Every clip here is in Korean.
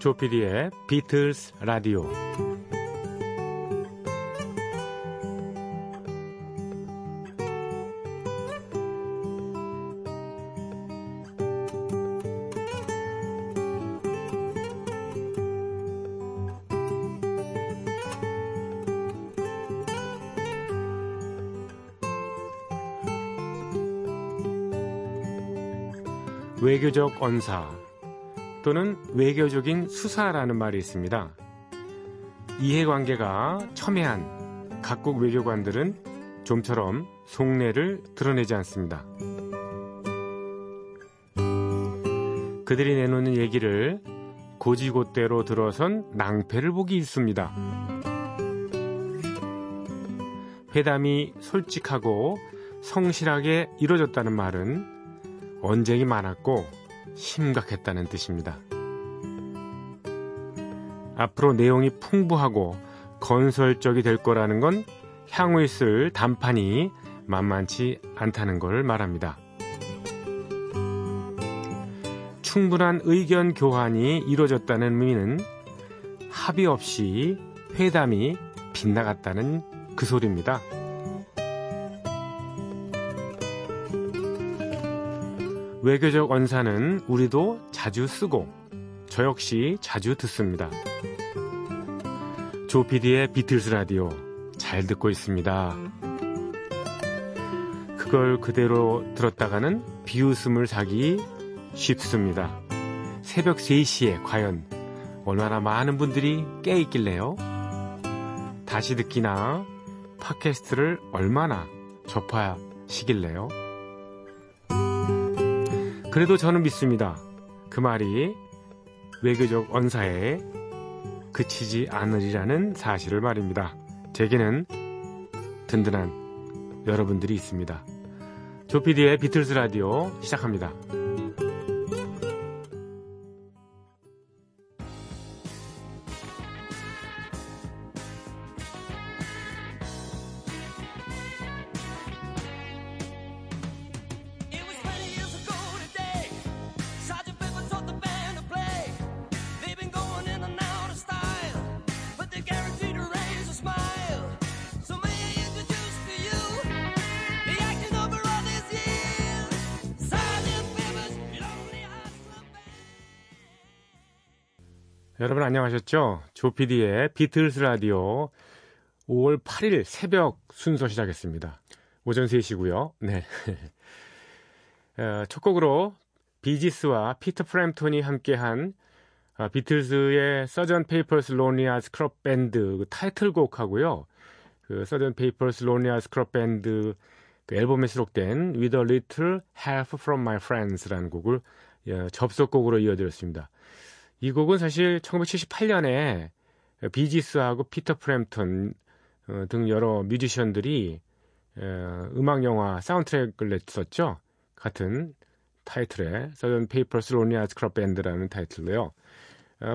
조피디의 비틀스 라디오. 외교적 언사 또는 외교적인 수사라는 말이 있습니다. 이해관계가 첨예한 각국 외교관들은 좀처럼 속내를 드러내지 않습니다. 그들이 내놓는 얘기를 고지고대로 들어선 낭패를 보기 일쑤입니다. 회담이 솔직하고 성실하게 이루어졌다는 말은 언쟁이 많았고 심각했다는 뜻입니다. 앞으로 내용이 풍부하고 건설적이 될 거라는 건 향후 있을 담판이 만만치 않다는 걸 말합니다. 충분한 의견 교환이 이루어졌다는 의미는 합의 없이 회담이 빗나갔다는 그 소리입니다. 외교적 언사는 우리도 자주 쓰고 저 역시 자주 듣습니다. 조피디의 비틀스 라디오 잘 듣고 있습니다. 그걸 그대로 들었다가는 비웃음을 사기 쉽습니다. 새벽 3시에 과연 얼마나 많은 분들이 깨있길래요? 다시 듣기나 팟캐스트를 얼마나 접하시길래요? 그래도 저는 믿습니다. 그 말이 외교적 언사에 그치지 않으리라는 사실을 말입니다. 제게는 든든한 여러분들이 있습니다. 조피디의 비틀스 라디오 시작합니다. 여러분 안녕하셨죠? 조피디의 비틀스 라디오 5월 8일 새벽 순서 시작했습니다. 오전 3시고요. 네. 첫 곡으로 비지스와 피터 프램턴이 함께한 비틀스의 서던 페이퍼스 로니아 스컬 밴드 타이틀곡하고요. 그 서던 페이퍼스 로니아 스컬 밴드 그 앨범에 수록된 With a Little Help from My Friends라는 곡을 접속곡으로 이어드렸습니다. 이 곡은 사실 1978년에 비지스하고 피터 프램턴 등 여러 뮤지션들이 음악영화 사운드트랙을 냈었죠. 같은 타이틀의 서던 페이퍼스 로니아 스컬 밴드라는 타이틀로요.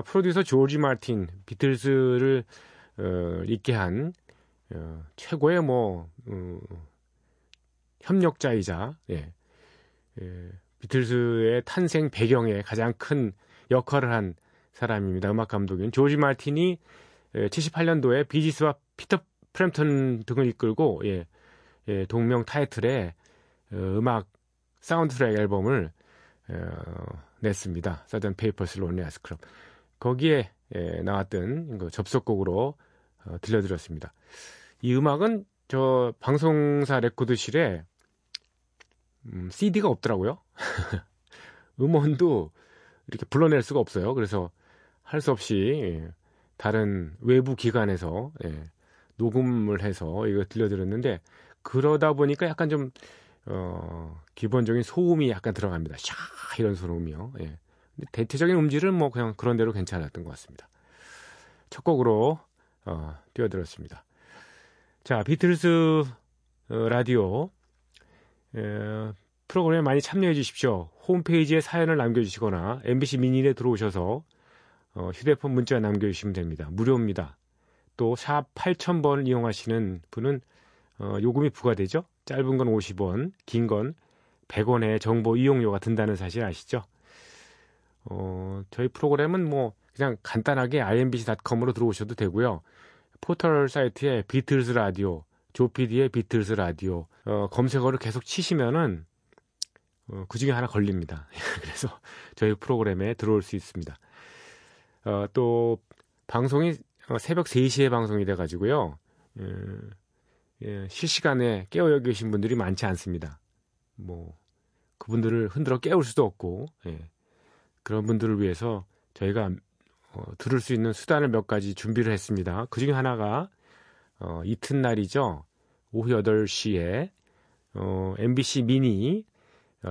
프로듀서 조지 마틴, 비틀스를 있게 한 최고의 협력자이자 비틀스의 탄생 배경에 가장 큰 역할을 한 사람입니다. 음악 감독인 조지 마틴이 78년도에 비지스와 피터 프램턴 등을 이끌고 동명 타이틀의 음악 사운드트랙 앨범을 냈습니다. 서던 페이퍼스 로니아 스컬 밴드. 거기에 나왔던 접속곡으로 들려드렸습니다. 이 음악은 저 방송사 레코드실에 CD가 없더라고요. 음원도 이렇게 불러낼 수가 없어요. 그래서 할 수 없이 다른 외부 기관에서 녹음을 해서 이거 들려드렸는데 그러다 보니까 약간 좀 기본적인 소음이 약간 들어갑니다. 샤 이런 소음이요. 예. 대체적인 음질은 뭐 그냥 그런 대로 괜찮았던 것 같습니다. 첫 곡으로 띄워드렸습니다. 자, 비틀스 라디오 프로그램에 많이 참여해 주십시오. 홈페이지에 사연을 남겨주시거나 MBC 미니에 들어오셔서 휴대폰 문자 남겨주시면 됩니다. 무료입니다. 또 샵 8000번을 이용하시는 분은 요금이 부과되죠. 짧은 건 50원, 긴 건 100원의 정보 이용료가 든다는 사실 아시죠? 저희 프로그램은 뭐 그냥 간단하게 imbc.com으로 들어오셔도 되고요. 포털 사이트에 비틀스 라디오, 조피디의 비틀스 라디오 검색어를 계속 치시면은 그 중에 하나 걸립니다. 그래서 저희 프로그램에 들어올 수 있습니다. 또 방송이 새벽 3시에 방송이 돼가지고요. 예, 실시간에 깨어 계신 분들이 많지 않습니다. 뭐 그분들을 흔들어 깨울 수도 없고 예. 그런 분들을 위해서 저희가 들을 수 있는 수단을 몇 가지 준비를 했습니다. 그 중에 하나가 이튿날이죠. 오후 8시에 MBC 미니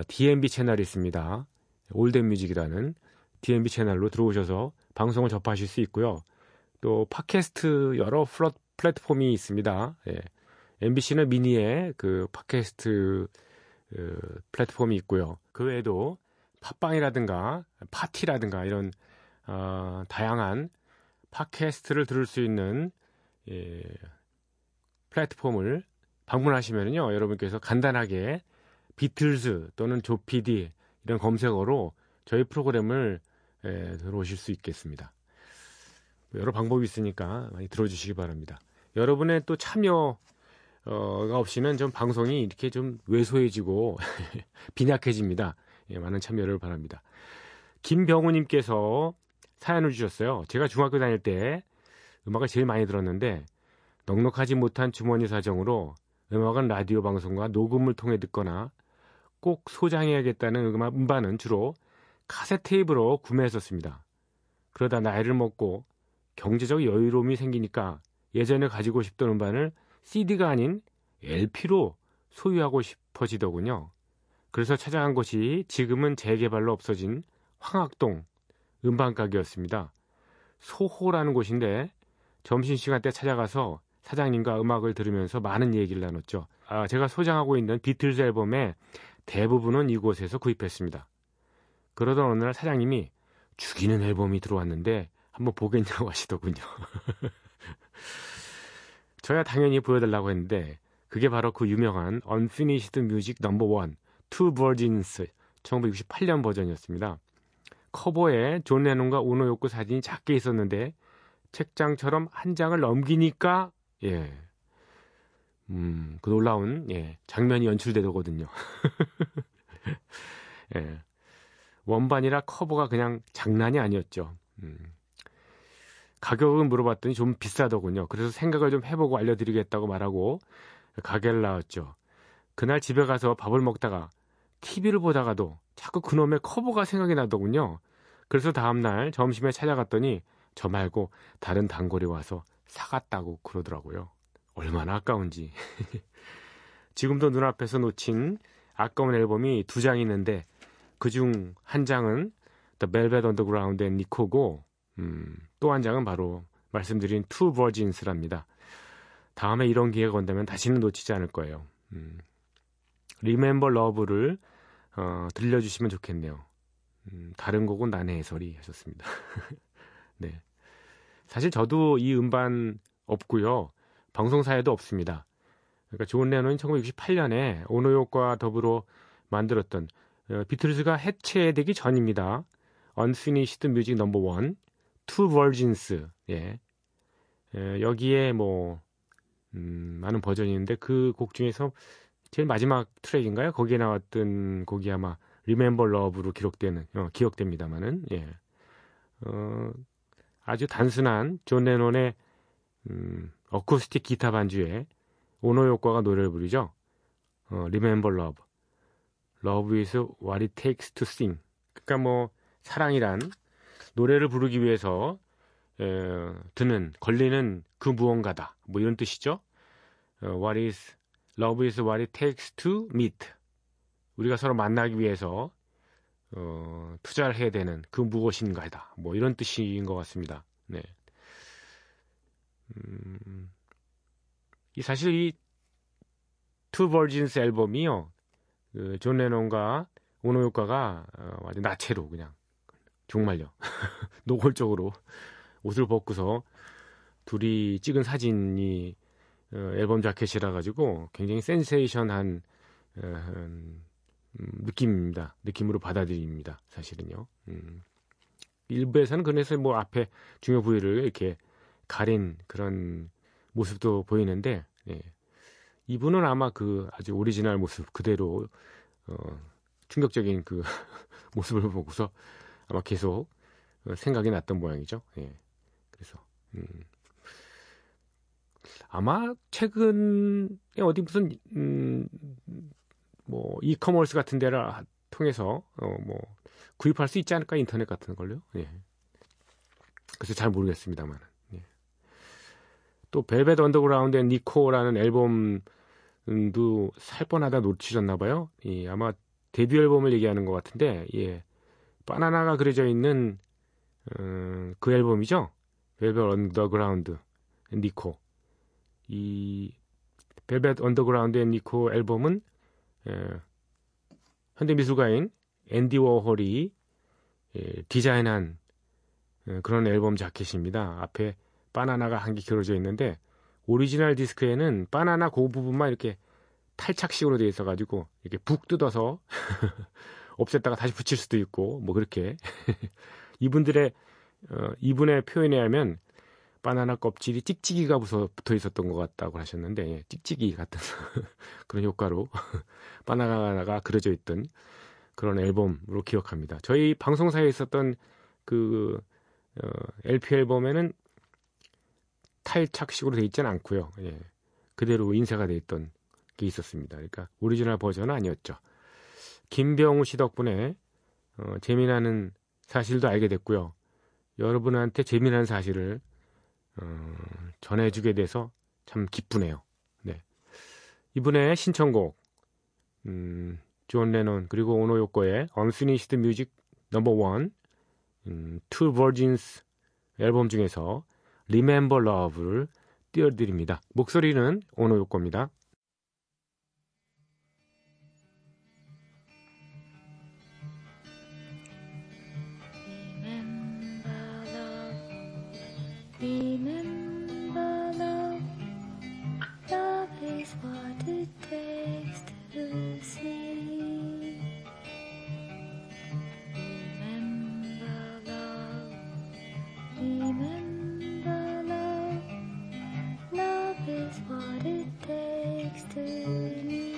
DMB 채널이 있습니다. 올댓뮤직이라는 DMB 채널로 들어오셔서 방송을 접하실 수 있고요. 또 팟캐스트 여러 플랫폼이 있습니다. 예. MBC는 미니에 그 팟캐스트 플랫폼이 있고요. 그 외에도 팟빵이라든가 파티라든가 이런 다양한 팟캐스트를 들을 수 있는 예, 플랫폼을 방문하시면요. 여러분께서 간단하게 비틀스 또는 조피디 이런 검색어로 저희 프로그램을 예, 들어오실 수 있겠습니다. 여러 방법이 있으니까 많이 들어주시기 바랍니다. 여러분의 또 참여가 없이는 좀 방송이 이렇게 좀 왜소해지고 빈약해집니다. 예, 많은 참여를 바랍니다. 김병우님께서 사연을 주셨어요. 제가 중학교 다닐 때 음악을 제일 많이 들었는데 넉넉하지 못한 주머니 사정으로 음악은 라디오 방송과 녹음을 통해 듣거나 꼭 소장해야겠다는 음반은 주로 카세트테이프로 구매했었습니다. 그러다 나이를 먹고 경제적 여유로움이 생기니까 예전에 가지고 싶던 음반을 CD가 아닌 LP로 소유하고 싶어지더군요. 그래서 찾아간 곳이 지금은 재개발로 없어진 황학동 음반가게였습니다. 소호라는 곳인데 점심시간 때 찾아가서 사장님과 음악을 들으면서 많은 얘기를 나눴죠. 제가 소장하고 있는 비틀즈 앨범의 대부분은 이곳에서 구입했습니다. 그러던 어느 날 사장님이 죽이는 앨범이 들어왔는데 한번 보겠냐고 하시더군요. 저야 당연히 보여달라고 했는데 그게 바로 그 유명한 Unfinished Music No.1 Two Virgins 1968년 버전이었습니다. 커버에 존 레논과 오노 요코 사진이 작게 있었는데 책장처럼 한 장을 넘기니까 예, 그 놀라운 예, 장면이 연출되더거든요. 예, 원반이라 커버가 그냥 장난이 아니었죠. 가격은 물어봤더니 좀 비싸더군요. 그래서 생각을 좀 해보고 알려드리겠다고 말하고 가게를 나왔죠. 그날 집에 가서 밥을 먹다가 TV를 보다가도 자꾸 그놈의 커버가 생각이 나더군요. 그래서 다음날 점심에 찾아갔더니 저 말고 다른 단골이 와서 사갔다고 그러더라고요. 얼마나 아까운지. 지금도 눈앞에서 놓친 아까운 앨범이 2장 있는데 그중 한 장은 The Velvet Underground and Nico고 또 한 장은 바로 말씀드린 Two Virgins랍니다. 다음에 이런 기회가 온다면 다시는 놓치지 않을 거예요. Remember Love를 들려주시면 좋겠네요. 다른 곡은 난해 해설이 하셨습니다. 네, 사실 저도 이 음반 없고요. 방송사에도 없습니다. 그러니까 존 레논이 1968년에 오노 요코와 더불어 만들었던 비틀즈가 해체되기 전입니다. Unfinished Music No.1 Two Virgins 예. 여기에 뭐 많은 버전이 있는데 그 곡 중에서 제일 마지막 트랙인가요? 거기에 나왔던 곡이 아마 Remember Love로 기억됩니다만은 예. 아주 단순한 존 레논의 어쿠스틱 기타 반주에 오노 요코가 노래를 부르죠. Remember Love Love is what it takes to sing. 그러니까 뭐 사랑이란 노래를 부르기 위해서 걸리는 그 무언가다. 뭐 이런 뜻이죠. Love is what it takes to meet. 우리가 서로 만나기 위해서 투자를 해야 되는 그 무엇인가이다. 뭐 이런 뜻인 것 같습니다. 네. 사실 이 Two Virgins 앨범이요. 존 레논과 오노 요코가 아주 나체로 그냥 정말요. 노골적으로 옷을 벗고서 둘이 찍은 사진이 앨범 자켓이라 가지고 굉장히 센세이션한 느낌으로 받아들입니다. 사실은요. 일부에서는 그래서 뭐 앞에 중요 부위를 이렇게 가린 그런 모습도 보이는데, 예. 이분은 아마 그 아주 오리지널 모습 그대로 충격적인 그 모습을 보고서 아마 계속 생각이 났던 모양이죠. 예. 그래서 아마 최근에 어디 무슨 뭐 이커머스 같은 데를 통해서 뭐 구입할 수 있지 않을까, 인터넷 같은 걸요. 예. 그래서 잘 모르겠습니다만. 예. 또 벨벳 언더그라운드의 니코라는 앨범도 살 뻔하다 놓치셨나 봐요. 예. 아마 데뷔 앨범을 얘기하는 것 같은데, 예. 바나나가 그려져 있는 그 앨범이죠. 벨벳 언더그라운드 니코. 이 벨벳 언더그라운드의 니코 앨범은 현대미술가인 앤디 워홀이 디자인한 그런 앨범 자켓입니다. 앞에 바나나가 한 개 그려져 있는데, 오리지널 디스크에는 바나나 그 부분만 이렇게 탈착식으로 되어 있어가지고 이렇게 북 뜯어서 없앴다가 다시 붙일 수도 있고 뭐 그렇게 이분의 표현에 하면 바나나 껍질이 찍찍이가 붙어 있었던 것 같다고 하셨는데, 예, 찍찍이 같은 그런 효과로 바나나가 그려져 있던 그런 앨범으로 기억합니다. 저희 방송사에 있었던 그 LP 앨범에는 탈착식으로 되어 있지는 않고요. 예, 그대로 인쇄가 되어 있던 게 있었습니다. 그러니까 오리지널 버전은 아니었죠. 김병우 씨 덕분에 재미나는 사실도 알게 됐고요. 여러분한테 재미난 사실을 전해주게 돼서 참 기쁘네요. 네. 이분의 신청곡, 존 레논 그리고 오노 요코의 Unfinished Music No.1, Two Virgins 앨범 중에서 Remember Love를 띄워드립니다. 목소리는 오노 요코입니다. Remember love, love is what it takes to see. Remember love, love is what it takes to need.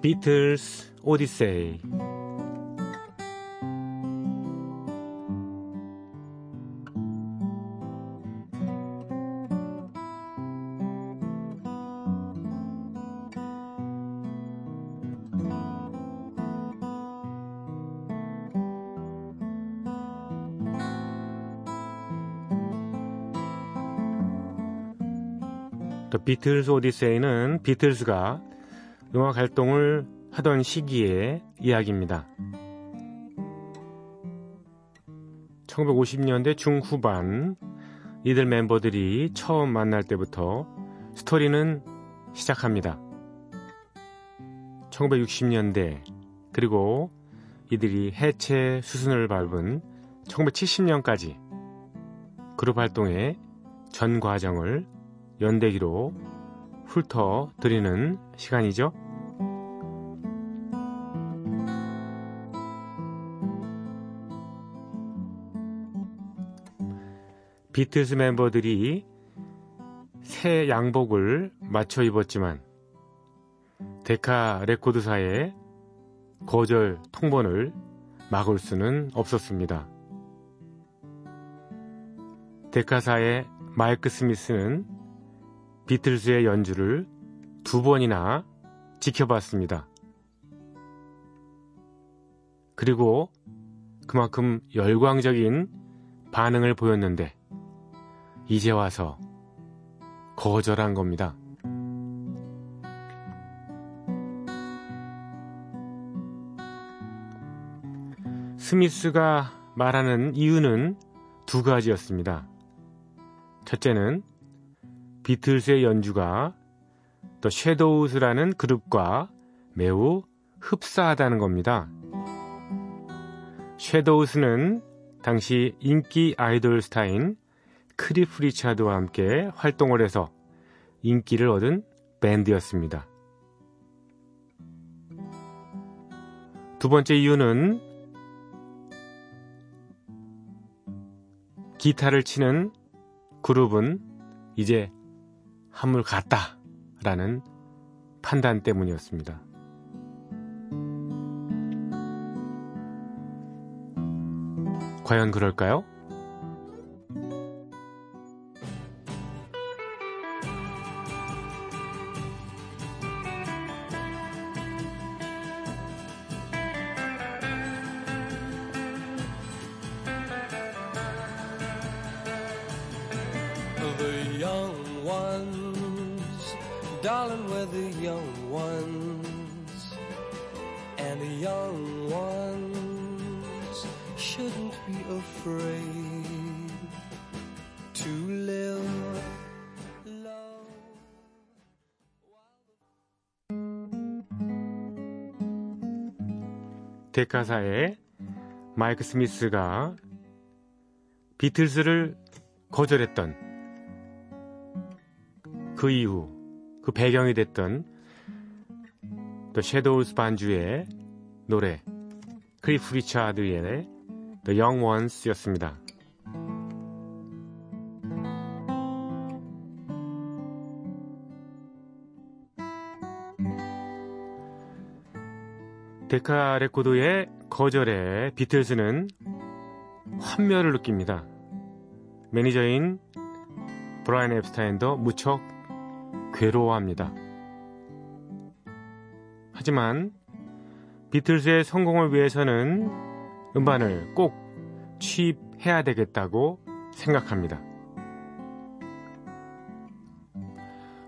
비틀스 오디세이. 더 비틀스 오디세이는 비틀스가 음악 활동을 하던 시기의 이야기입니다. 1950년대 중후반 이들 멤버들이 처음 만날 때부터 스토리는 시작합니다. 1960년대 그리고 이들이 해체 수순을 밟은 1970년까지 그룹 활동의 전 과정을 연대기로 훑어드리는 시간이죠. 비틀스 멤버들이 새 양복을 맞춰 입었지만 데카 레코드사의 거절 통보를 막을 수는 없었습니다. 데카사의 마이크 스미스는 비틀스의 연주를 두 번이나 지켜봤습니다. 그리고 그만큼 열광적인 반응을 보였는데 이제 와서 거절한 겁니다. 스미스가 말하는 이유는 두 가지였습니다. 첫째는 비틀스의 연주가 더 섀도우스라는 그룹과 매우 흡사하다는 겁니다. 섀도우스는 당시 인기 아이돌 스타인 크리프 리차드와 함께 활동을 해서 인기를 얻은 밴드였습니다. 두 번째 이유는 기타를 치는 그룹은 이제 한물 갔다 라는 판단 때문이었습니다. 과연 그럴까요? The young ones, darling, we're the young ones, and the young ones shouldn't be afraid to live low. 대가사에 마이크 스미스가 비틀스를 거절했던 그 이후 그 배경이 됐던 The Shadows 반주의 노래 크리프 리차드의 The Young Ones 였습니다. 데카 레코드의 거절에 비틀스는 환멸을 느낍니다. 매니저인 브라이언 에프스타인도 무척 괴로워합니다. 하지만 비틀스의 성공을 위해서는 음반을 꼭 취입해야 되겠다고 생각합니다.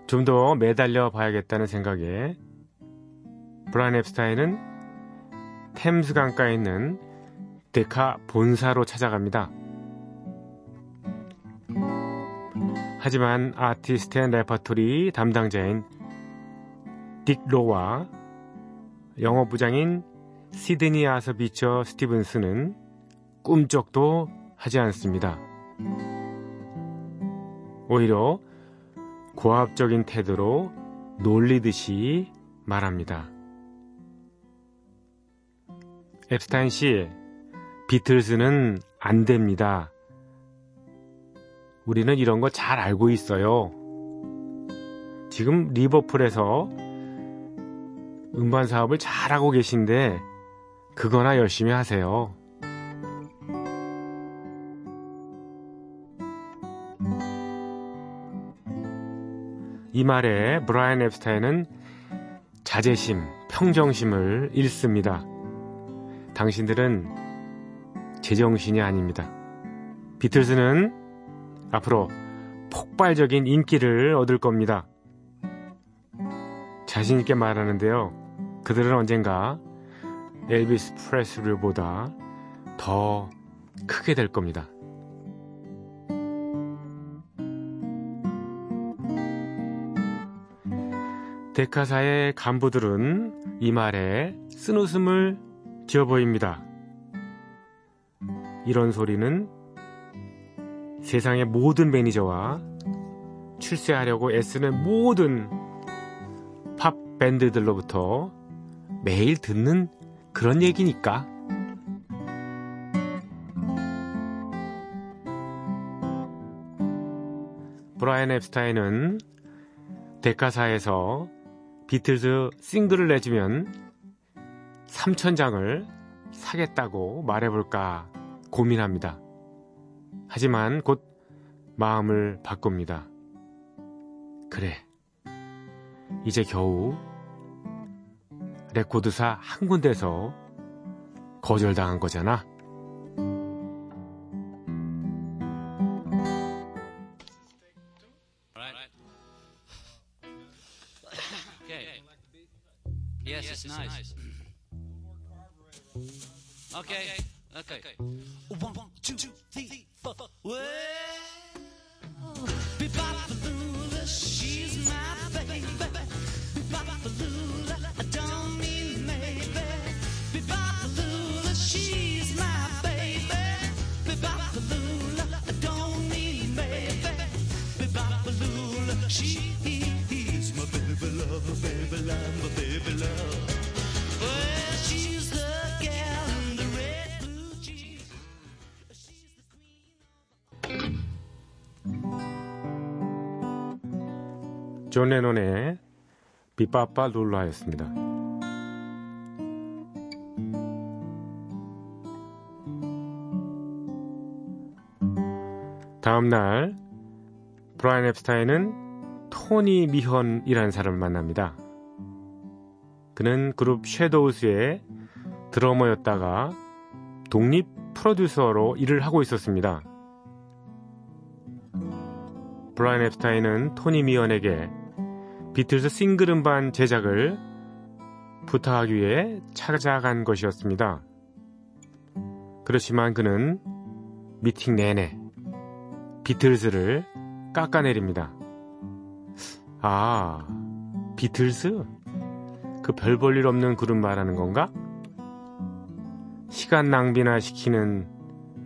좀 더 매달려 봐야겠다는 생각에 브라이언 엡스타인은 템스 강가에 있는 데카 본사로 찾아갑니다. 하지만 아티스트 앤 레퍼토리 담당자인 딕 로와 영어부장인 시드니 아서비처 스티븐스는 꿈쩍도 하지 않습니다. 오히려 고압적인 태도로 놀리듯이 말합니다. 엡스타인 씨, 비틀스는 안 됩니다. 우리는 이런 거 잘 알고 있어요. 지금 리버풀에서 음반 사업을 잘하고 계신데 그거나 열심히 하세요. 이 말에 브라이언 엡스타인은 자제심, 평정심을 잃습니다. 당신들은 제정신이 아닙니다. 비틀스는 앞으로 폭발적인 인기를 얻을 겁니다. 자신있게 말하는데요. 그들은 언젠가 엘비스 프레슬리보다 더 크게 될 겁니다. 데카사의 간부들은 이 말에 쓴웃음을 지어 보입니다. 이런 소리는 세상의 모든 매니저와 출세하려고 애쓰는 모든 팝 밴드들로부터 매일 듣는 그런 얘기니까. 브라이언 엡스타인은 데카사에서 비틀스 싱글을 내주면 3,000장을 사겠다고 말해볼까 고민합니다. 하지만 곧 마음을 바꿉니다. 그래, 이제 겨우 레코드사 한 군데서 거절당한 거잖아. 존 레논의 비빠빠 룰라였습니다. 다음 날 브라이언 앱스타인은 토니 미헌이라는 사람을 만납니다. 그는 그룹 섀도우스의 드러머였다가 독립 프로듀서로 일을 하고 있었습니다. 브라이언 앱스타인은 토니 미헌에게 비틀스 싱글 음반 제작을 부탁하기 위해 찾아간 것이었습니다. 그렇지만 그는 미팅 내내 비틀스를 깎아내립니다. 아, 비틀스? 그 별 볼 일 없는 그룹 말하는 건가? 시간 낭비나 시키는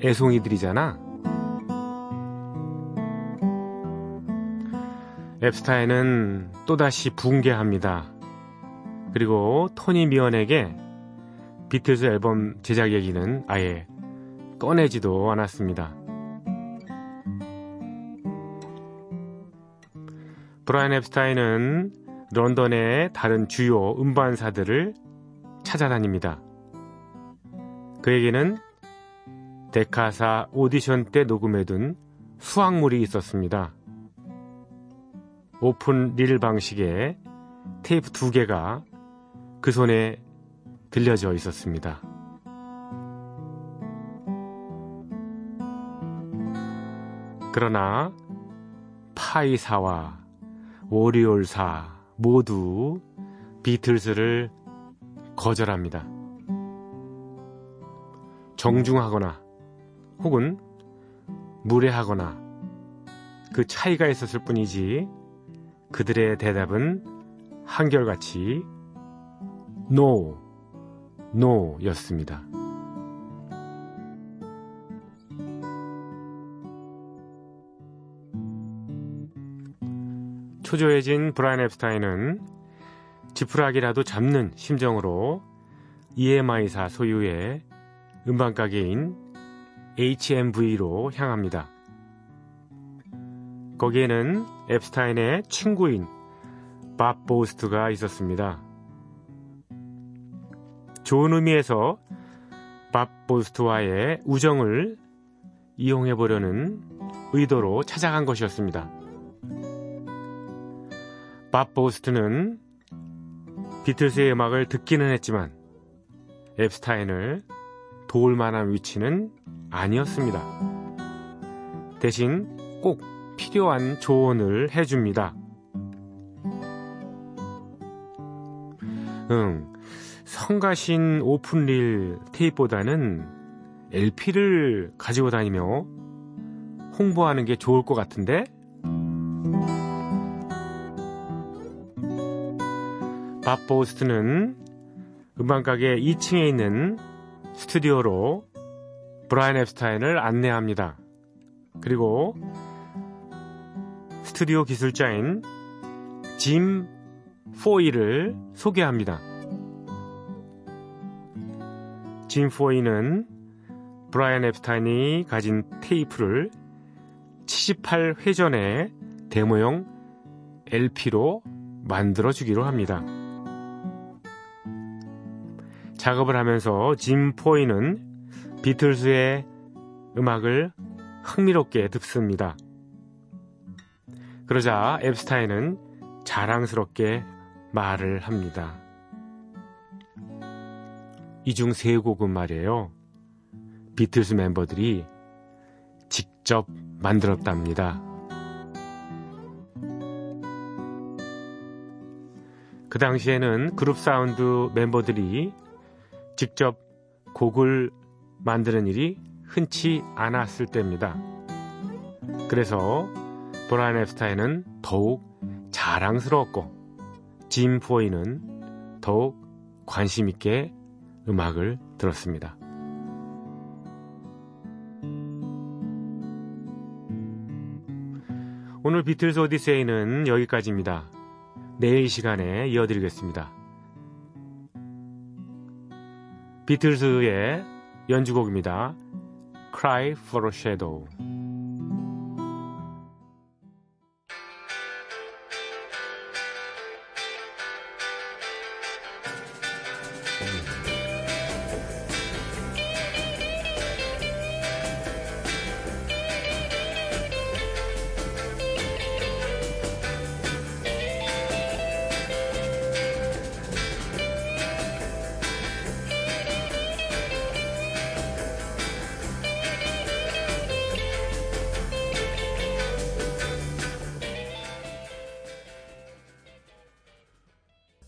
애송이들이잖아. 앱스타인은 또다시 붕괴합니다. 그리고 토니 미헌에게 비틀스 앨범 제작 얘기는 아예 꺼내지도 않았습니다. 브라이언 앱스타인은 런던의 다른 주요 음반사들을 찾아다닙니다. 그에게는 데카사 오디션 때 녹음해둔 수확물이 있었습니다. 오픈 릴 방식의 테이프 2개가 그 손에 들려져 있었습니다. 그러나 파이사와 오리올사 모두 비틀스를 거절합니다. 정중하거나 혹은 무례하거나 그 차이가 있었을 뿐이지 그들의 대답은 한결같이 No, No 였습니다. 초조해진 브라이언 앱스타인은 지푸라기라도 잡는 심정으로 EMI사 소유의 음반가게인 HMV로 향합니다. 거기에는 앱스타인의 친구인 밥 보스트가 있었습니다. 좋은 의미에서 밥 보스트와의 우정을 이용해보려는 의도로 찾아간 것이었습니다. 밥 보스트는 비틀스의 음악을 듣기는 했지만 앱스타인을 도울 만한 위치는 아니었습니다. 대신 꼭 필요한 조언을 해줍니다. 성가신 오픈릴 테이프보다는 LP를 가지고 다니며 홍보하는 게 좋을 것 같은데? 밥 보스트는 음반가게 2층에 있는 스튜디오로 브라이언 앱스타인을 안내합니다. 그리고 스튜디오 기술자인 짐 포이를 소개합니다. 짐 포이는 브라이언 앱스타인이 가진 테이프를 78회전의 데모용 LP로 만들어주기로 합니다. 작업을 하면서 짐 포이는 비틀스의 음악을 흥미롭게 듣습니다. 그러자 앱스타인은 자랑스럽게 말을 합니다. 이 중 세 곡은 말이에요, 비틀스 멤버들이 직접 만들었답니다. 그 당시에는 그룹 사운드 멤버들이 직접 곡을 만드는 일이 흔치 않았을 때입니다. 그래서 브라이언 에프스타인은 더욱 자랑스러웠고 짐 포이는 더욱 관심 있게 음악을 들었습니다. 오늘 비틀스 오디세이는 여기까지입니다. 내일 시간에 이어드리겠습니다. 비틀스의 연주곡입니다. Cry for a Shadow.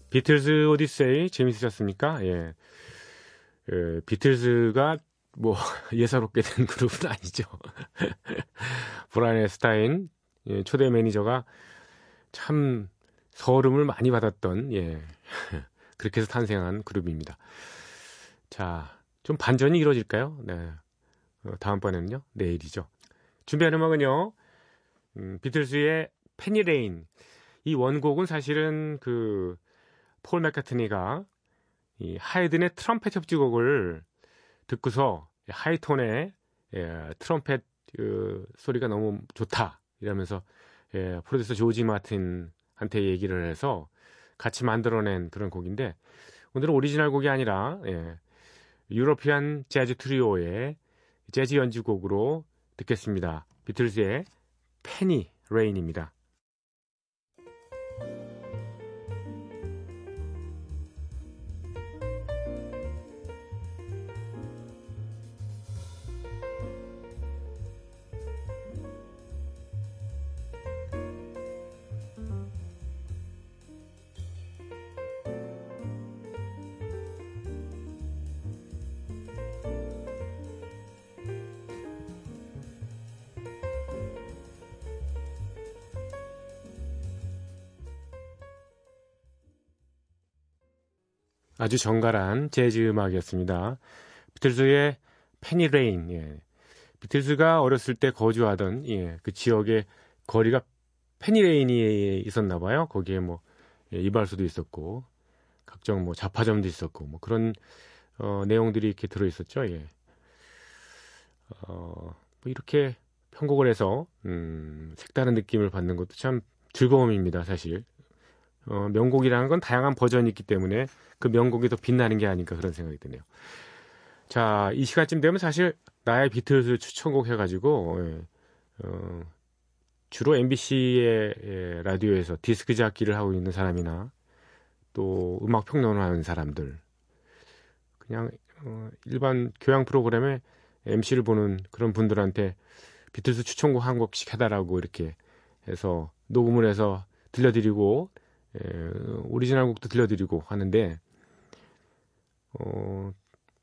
비틀스 오디세이 재밌으셨습니까? 예. 비틀스가 뭐 예사롭게 된 그룹은 아니죠. 브라이언 에프스타인 초대 매니저가 참 서름을 많이 받았던, 예, 그렇게 해서 탄생한 그룹입니다. 자, 좀 반전이 이루어질까요? 네. 다음번에는요, 내일이죠. 준비한 음악은요, 비틀스의 페니레인. 이 원곡은 사실은 그 폴 맥카트니가 이 하이든의 트럼펫 협주곡을 듣고서 하이톤의 트럼펫 소리가 너무 좋다 이러면서 프로듀서 조지 마틴한테 얘기를 해서 같이 만들어낸 그런 곡인데, 오늘은 오리지널 곡이 아니라 유러피안 재즈 트리오의 재즈 연주곡으로 듣겠습니다. 비틀스의 페니 레인입니다. 아주 정갈한 재즈 음악이었습니다. 비틀스의 페니레인. 예. 비틀스가 어렸을 때 거주하던, 예, 그 지역의 거리가 페니레인이 있었나 봐요. 거기에 뭐 이발소도 있었고 각종 뭐 잡화점도 있었고 뭐 그런 내용들이 이렇게 들어 있었죠. 예. 뭐 이렇게 편곡을 해서 색다른 느낌을 받는 것도 참 즐거움입니다, 사실. 명곡이라는 건 다양한 버전이 있기 때문에 그 명곡이 더 빛나는 게 아닌가 그런 생각이 드네요. 자, 이 시간쯤 되면 사실 나의 비틀스 추천곡 해가지고 주로 MBC의 라디오에서 디스크 잡기를 하고 있는 사람이나 또 음악 평론을 하는 사람들, 그냥 일반 교양 프로그램에 MC를 보는 그런 분들한테 비틀스 추천곡 한 곡씩 해달라고 이렇게 해서 녹음을 해서 들려드리고, 오리지널 곡도 들려드리고 하는데,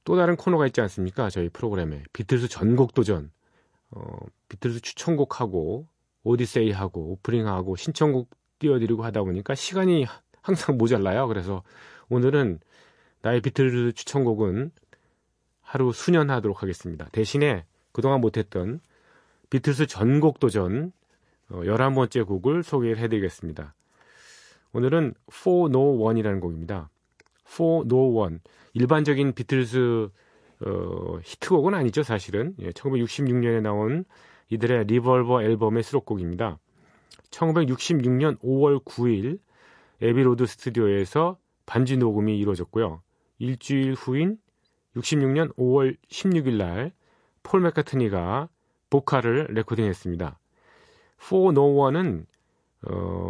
또 다른 코너가 있지 않습니까? 저희 프로그램에 비틀스 전곡도전, 비틀스 추천곡하고 오디세이하고 오프닝하고 신청곡 띄워드리고 하다 보니까 시간이 항상 모자라요. 그래서 오늘은 나의 비틀스 추천곡은 하루 수년하도록 하겠습니다. 대신에 그동안 못했던 비틀스 전곡도전 11번째 곡을 소개를 해드리겠습니다. 오늘은 For No One이라는 곡입니다. For No One. 일반적인 비틀스 히트곡은 아니죠, 사실은. 1966년에 나온 이들의 리벌버 앨범의 수록곡입니다. 1966년 5월 9일 에비로드 스튜디오에서 반주 녹음이 이루어졌고요. 일주일 후인 66년 5월 16일 날 폴 맥카트니가 보컬을 레코딩했습니다. For No One은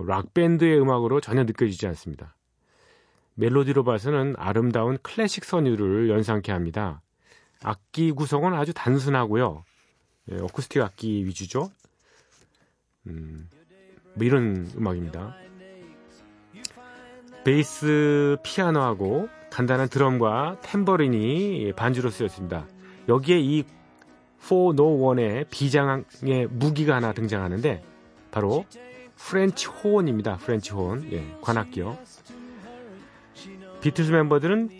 락밴드의 음악으로 전혀 느껴지지 않습니다. 멜로디로 봐서는 아름다운 클래식 선율을 연상케 합니다. 악기 구성은 아주 단순하고요. 예, 어쿠스틱 악기 위주죠. 뭐 이런 음악입니다. 베이스, 피아노하고 간단한 드럼과 탬버린이 반주로 쓰였습니다. 여기에 이 For No One의 비장의 무기가 하나 등장하는데 바로 프렌치 호원입니다. 프렌치 호원, 예, 관악기요. 비틀스 멤버들은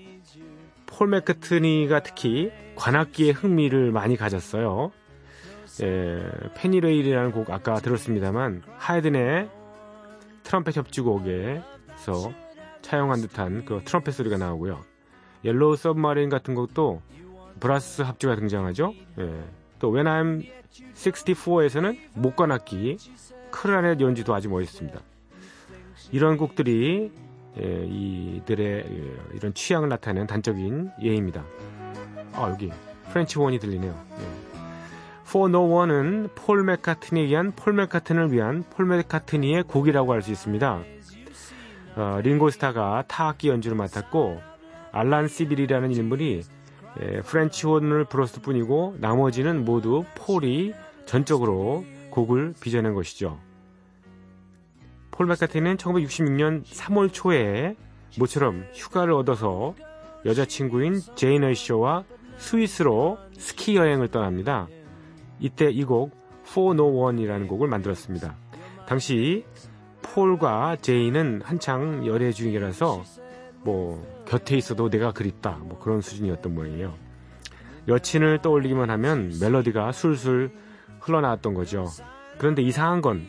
폴 매카트니가 특히 관악기에 흥미를 많이 가졌어요. 예, 페니레인이라는 곡 아까 들었습니다만 하이든의 트럼펫 협주곡에서 차용한 듯한 그 트럼펫 소리가 나오고요. 옐로우 서브마린 같은 것도 브라스 합주가 등장하죠. 예, 또 When I'm 64에서는 목관악기 크라넷 연주도 아주 멋있습니다. 이런 곡들이 예, 이들의 예, 이런 취향을 나타내는 단적인 예입니다. 아, 여기 프렌치 호원이 들리네요. 예. For No One은 폴 매카트니의 곡이라고 할 수 있습니다. 링고스타가 타악기 연주를 맡았고 알란 시빌이라는 인물이 프렌치 호원을 불었을 뿐이고 나머지는 모두 폴이 전적으로 곡을 빚어낸 것이죠. 폴 매카트니는 1966년 3월 초에 모처럼 휴가를 얻어서 여자친구인 제인 어이셔와 스위스로 스키 여행을 떠납니다. 이때 이 곡 For No One이라는 곡을 만들었습니다. 당시 폴과 제인은 한창 열애 중이라서 뭐 곁에 있어도 내가 그립다 뭐 그런 수준이었던 모양이에요. 여친을 떠올리기만 하면 멜로디가 술술 흘러나왔던 거죠. 그런데 이상한 건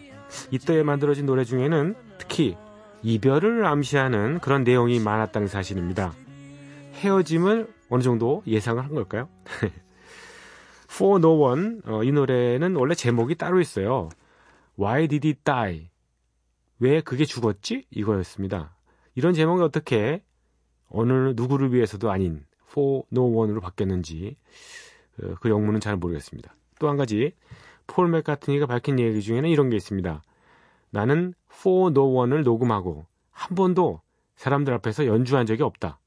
이때 만들어진 노래 중에는 특히 이별을 암시하는 그런 내용이 많았다는 사실입니다. 헤어짐을 어느 정도 예상을 한 걸까요? For No One, 이 노래는 원래 제목이 따로 있어요. Why did it die? 왜 그게 죽었지? 이거였습니다. 이런 제목이 어떻게 어느 누구를 위해서도 아닌 For No One으로 바뀌었는지 그 영문은 잘 모르겠습니다. 또 한 가지 폴 맥카트니가 밝힌 얘기 중에는 이런 게 있습니다. 나는 For No One을 녹음하고 한 번도 사람들 앞에서 연주한 적이 없다.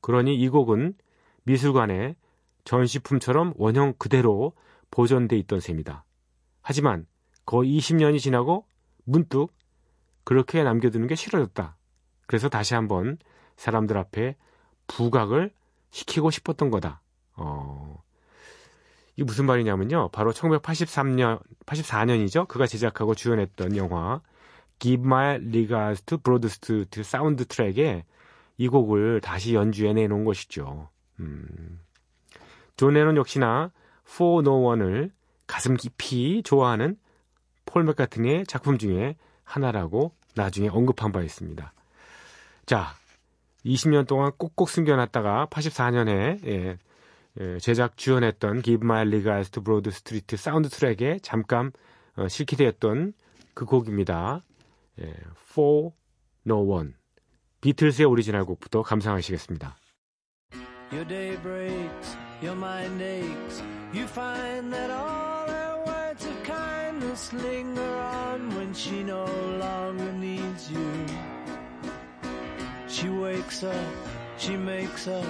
그러니 이 곡은 미술관에 전시품처럼 원형 그대로 보존돼 있던 셈이다. 하지만 거의 20년이 지나고 문득 그렇게 남겨두는 게 싫어졌다. 그래서 다시 한번 사람들 앞에 부각을 시키고 싶었던 거다. 이게 무슨 말이냐면요. 바로 1984년이죠. 그가 제작하고 주연했던 영화 Give My Regards to Broad Street 사운드 트랙에 이 곡을 다시 연주해 내놓은 것이죠. 존 레논 역시나 For No One을 가슴 깊이 좋아하는 폴 매카트니의 작품 중에 하나라고 나중에 언급한 바 있습니다. 자, 20년 동안 꼭꼭 숨겨놨다가 84년에 제작 주연했던 Give My Regards to Broad Street 사운드 트랙에 잠깐 실기되었던 그 곡입니다. For No One, 비틀스의 오리지널 곡부터 감상하시겠습니다. Your day breaks, your mind aches. You find that all her words of kindness linger on when she no longer needs you. She wakes up, she makes up,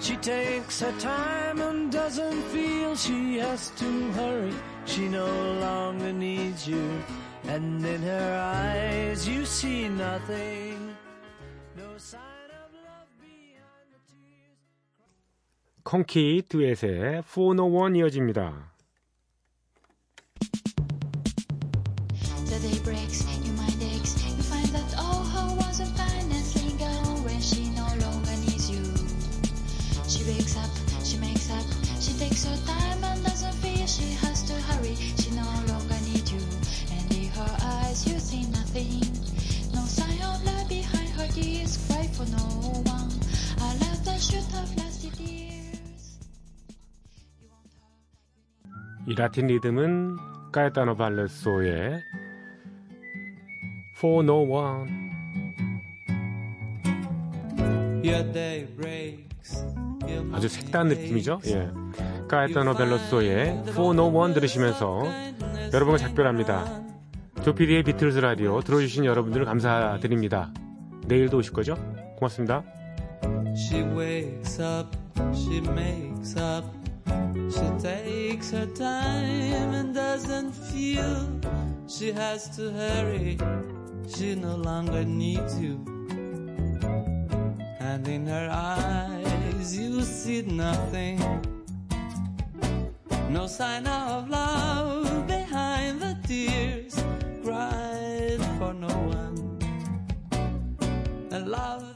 she takes her time and doesn't feel she has to hurry. She no longer needs you, and in her eyes you see nothing, no sign. 콩키 듀엣의 For No One 이어집니다. The day breaks, your mind aches. You find that all her words of kindness linger on when she no longer needs you. She wakes up, she makes up, she takes her time and doesn't feel she has to hurry. She no longer needs you, and in her eyes you see nothing. No sign of love behind her tears. Cry for no one. I love that should have lasted years. 이 라틴 리듬은 카에타노 발레소의 For No One. 아주 색다른 느낌이죠. 예. 카에타노 발레소의 For No One 들으시면서 여러분과 작별합니다. 조피디의 비틀스 라디오 들어주신 여러분들 감사드립니다. 내일도 오실 거죠? 고맙습니다. She wakes up, she makes up, she takes her time and doesn't feel she has to hurry, she no longer needs you. And in her eyes you see nothing, no sign of love behind the tears, cried for no one. And love